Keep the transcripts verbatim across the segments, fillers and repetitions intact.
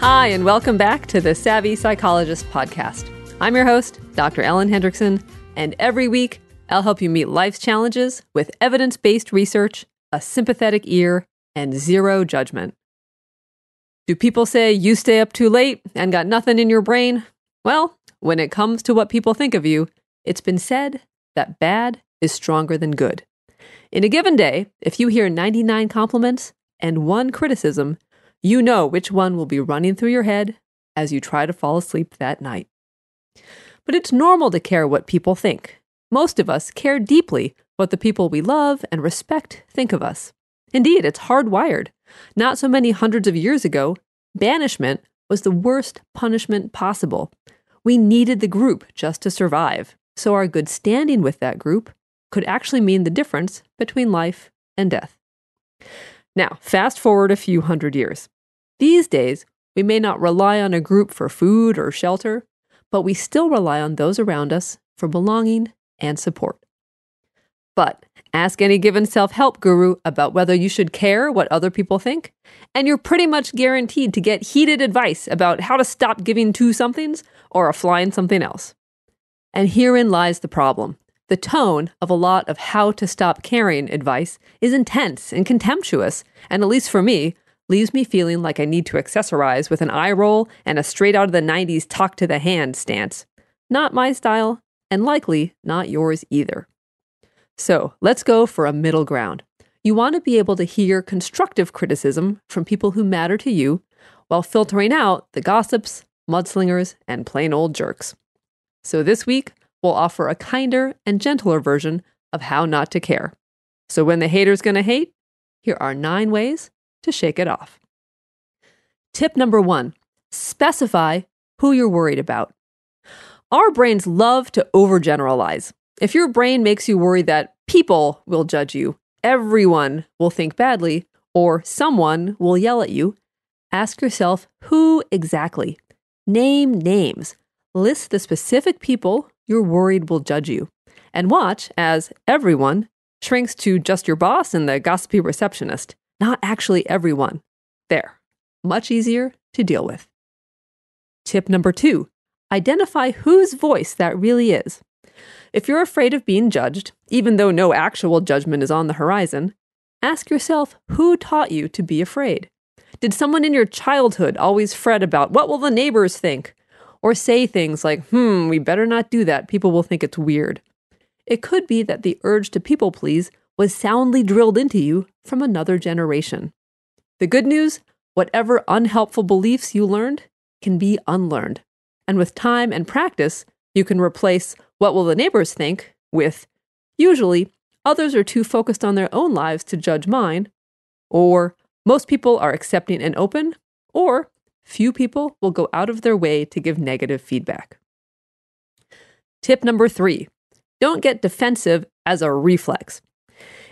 Hi, and welcome back to the Savvy Psychologist podcast. I'm your host, Doctor Ellen Hendriksen, and every week I'll help you meet life's challenges with evidence-based research, a sympathetic ear, and zero judgment. Do people say you stay up too late and got nothing in your brain? Well, when it comes to what people think of you, it's been said that bad is stronger than good. In a given day, if you hear ninety-nine compliments and one criticism, you know which one will be running through your head as you try to fall asleep that night. But it's normal to care what people think. Most of us care deeply what the people we love and respect think of us. Indeed, it's hardwired. Not so many hundreds of years ago, banishment was the worst punishment possible. We needed the group just to survive, so our good standing with that group could actually mean the difference between life and death. Now, fast forward a few hundred years. These days, we may not rely on a group for food or shelter, but we still rely on those around us for belonging and support. But ask any given self-help guru about whether you should care what other people think, and you're pretty much guaranteed to get heated advice about how to stop giving two somethings or a flying something else. And herein lies the problem. The tone of a lot of how to stop caring advice is intense and contemptuous, and at least for me, leaves me feeling like I need to accessorize with an eye roll and a straight out of the nineties talk to the hand stance. Not my style, and likely not yours either. So let's go for a middle ground. You want to be able to hear constructive criticism from people who matter to you while filtering out the gossips, mudslingers, and plain old jerks. So this week, we'll offer a kinder and gentler version of how not to care. So when the hater's going to hate, here are nine ways to shake it off. Tip number one, specify who you're worried about. Our brains love to overgeneralize. If your brain makes you worry that people will judge you, everyone will think badly, or someone will yell at you, ask yourself who exactly. Name names. List the specific people you're worried will judge you. And watch as everyone shrinks to just your boss and the gossipy receptionist, not actually everyone. There. Much easier to deal with. Tip number two, identify whose voice that really is. If you're afraid of being judged, even though no actual judgment is on the horizon, ask yourself who taught you to be afraid. Did someone in your childhood always fret about what will the neighbors think? Or say things like, hmm, we better not do that, people will think it's weird. It could be that the urge to people please was soundly drilled into you from another generation. The good news, whatever unhelpful beliefs you learned can be unlearned. And with time and practice, you can replace what will the neighbors think with, usually, others are too focused on their own lives to judge mine, or most people are accepting and open, or few people will go out of their way to give negative feedback. Tip number three, don't get defensive as a reflex.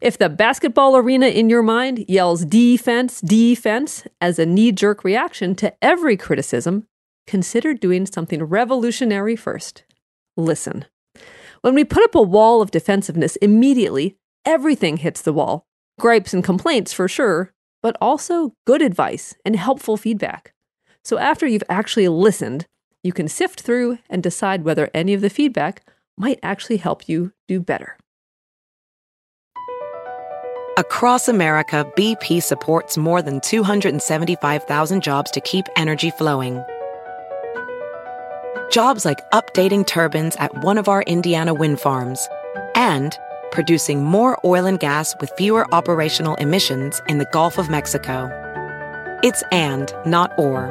If the basketball arena in your mind yells defense, defense as a knee-jerk reaction to every criticism, consider doing something revolutionary first. Listen. When we put up a wall of defensiveness immediately, everything hits the wall. Gripes and complaints for sure, but also good advice and helpful feedback. So after you've actually listened, you can sift through and decide whether any of the feedback might actually help you do better. Across America, B P supports more than two hundred seventy-five thousand jobs to keep energy flowing. Jobs like updating turbines at one of our Indiana wind farms and producing more oil and gas with fewer operational emissions in the Gulf of Mexico. It's and, not or.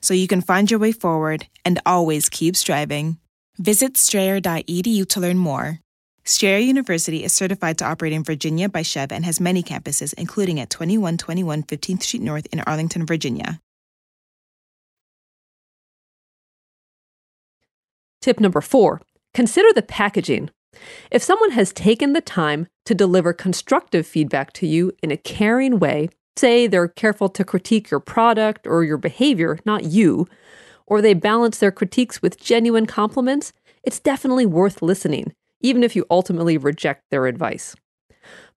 so you can find your way forward and always keep striving. Visit strayer dot e d u to learn more. Strayer University is certified to operate in Virginia by S H E V and has many campuses, including at twenty-one twenty-one fifteenth Street North in Arlington, Virginia. Tip number four, consider the packaging. If someone has taken the time to deliver constructive feedback to you in a caring way, say they're careful to critique your product or your behavior, not you, or they balance their critiques with genuine compliments, it's definitely worth listening, even if you ultimately reject their advice.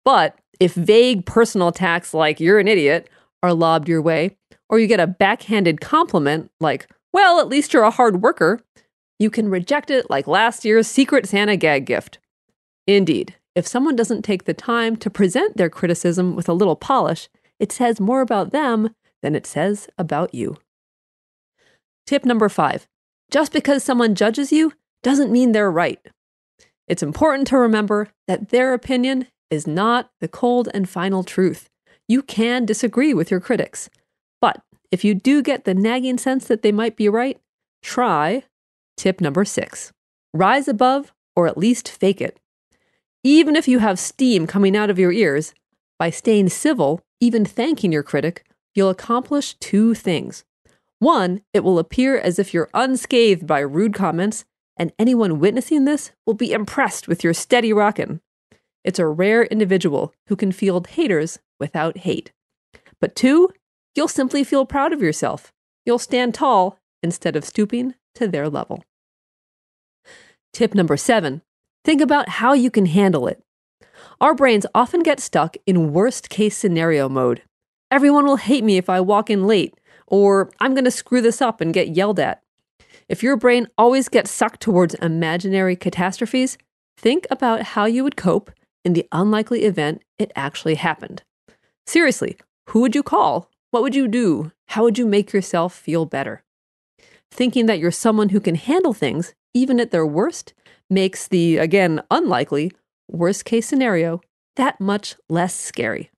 But if vague personal attacks like "you're an idiot" are lobbed your way, or you get a backhanded compliment like, "well, at least you're a hard worker," you can reject it like last year's Secret Santa gag gift. Indeed, if someone doesn't take the time to present their criticism with a little polish, it says more about them than it says about you. Tip number five, just because someone judges you doesn't mean they're right. It's important to remember that their opinion is not the cold and final truth. You can disagree with your critics, but if you do get the nagging sense that they might be right, try tip number six, rise above or at least fake it. Even if you have steam coming out of your ears, by staying civil, even thanking your critic, you'll accomplish two things. One, it will appear as if you're unscathed by rude comments, and anyone witnessing this will be impressed with your steady rockin'. It's a rare individual who can field haters without hate. But two, you'll simply feel proud of yourself. You'll stand tall instead of stooping to their level. Tip number seven, think about how you can handle it. Our brains often get stuck in worst-case scenario mode. Everyone will hate me if I walk in late, or I'm going to screw this up and get yelled at. If your brain always gets sucked towards imaginary catastrophes, think about how you would cope in the unlikely event it actually happened. Seriously, who would you call? What would you do? How would you make yourself feel better? Thinking that you're someone who can handle things, even at their worst, makes the, again, unlikely, worst-case scenario that much less scary.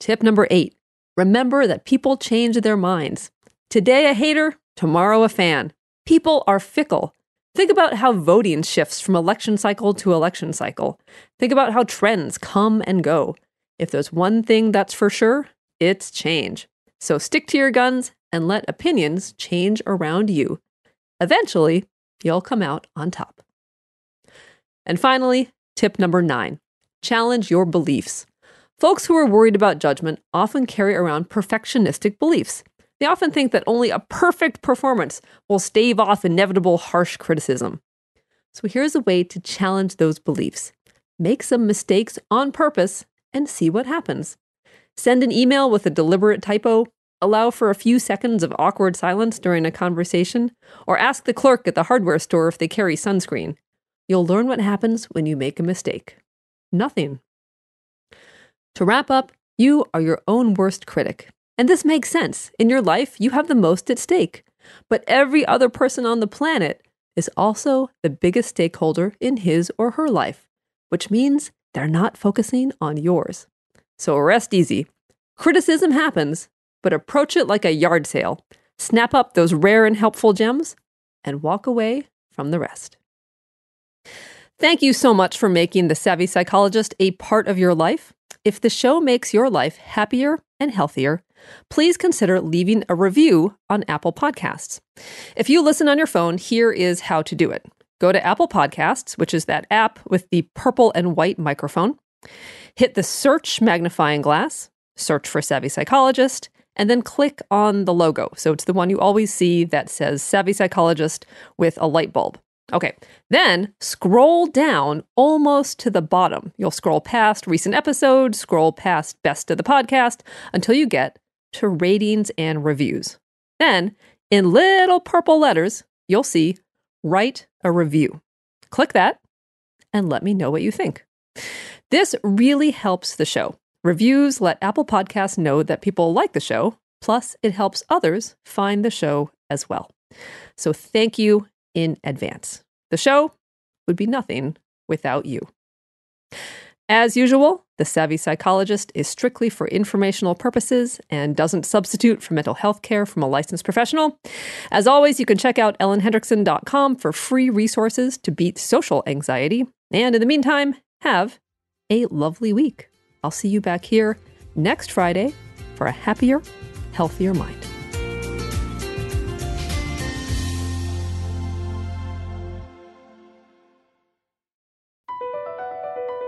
Tip number eight, remember that people change their minds. Today a hater, tomorrow a fan. People are fickle. Think about how voting shifts from election cycle to election cycle. Think about how trends come and go. If there's one thing that's for sure, it's change. So stick to your guns and let opinions change around you. Eventually, you'll come out on top. And finally, tip number nine, challenge your beliefs. Folks who are worried about judgment often carry around perfectionistic beliefs. They often think that only a perfect performance will stave off inevitable harsh criticism. So here's a way to challenge those beliefs. Make some mistakes on purpose and see what happens. Send an email with a deliberate typo, allow for a few seconds of awkward silence during a conversation, or ask the clerk at the hardware store if they carry sunscreen. You'll learn what happens when you make a mistake. Nothing. To wrap up, you are your own worst critic. And this makes sense. In your life, you have the most at stake. But every other person on the planet is also the biggest stakeholder in his or her life, which means they're not focusing on yours. So rest easy. Criticism happens, but approach it like a yard sale. Snap up those rare and helpful gems and walk away from the rest. Thank you so much for making the Savvy Psychologist a part of your life. If the show makes your life happier and healthier, please consider leaving a review on Apple Podcasts. If you listen on your phone, here is how to do it. Go to Apple Podcasts, which is that app with the purple and white microphone. Hit the search magnifying glass, search for Savvy Psychologist, and then click on the logo. So it's the one you always see that says Savvy Psychologist with a light bulb. Okay, then scroll down almost to the bottom. You'll scroll past recent episodes, scroll past best of the podcast, until you get to ratings and reviews. Then, in little purple letters, you'll see write a review. Click that and let me know what you think. This really helps the show. Reviews let Apple Podcasts know that people like the show, plus it helps others find the show as well. So thank you in advance. The show would be nothing without you. As usual, the Savvy Psychologist is strictly for informational purposes and doesn't substitute for mental health care from a licensed professional. As always, you can check out ellen hendriksen dot com for free resources to beat social anxiety. And in the meantime, have a lovely week. I'll see you back here next Friday for a happier, healthier mind.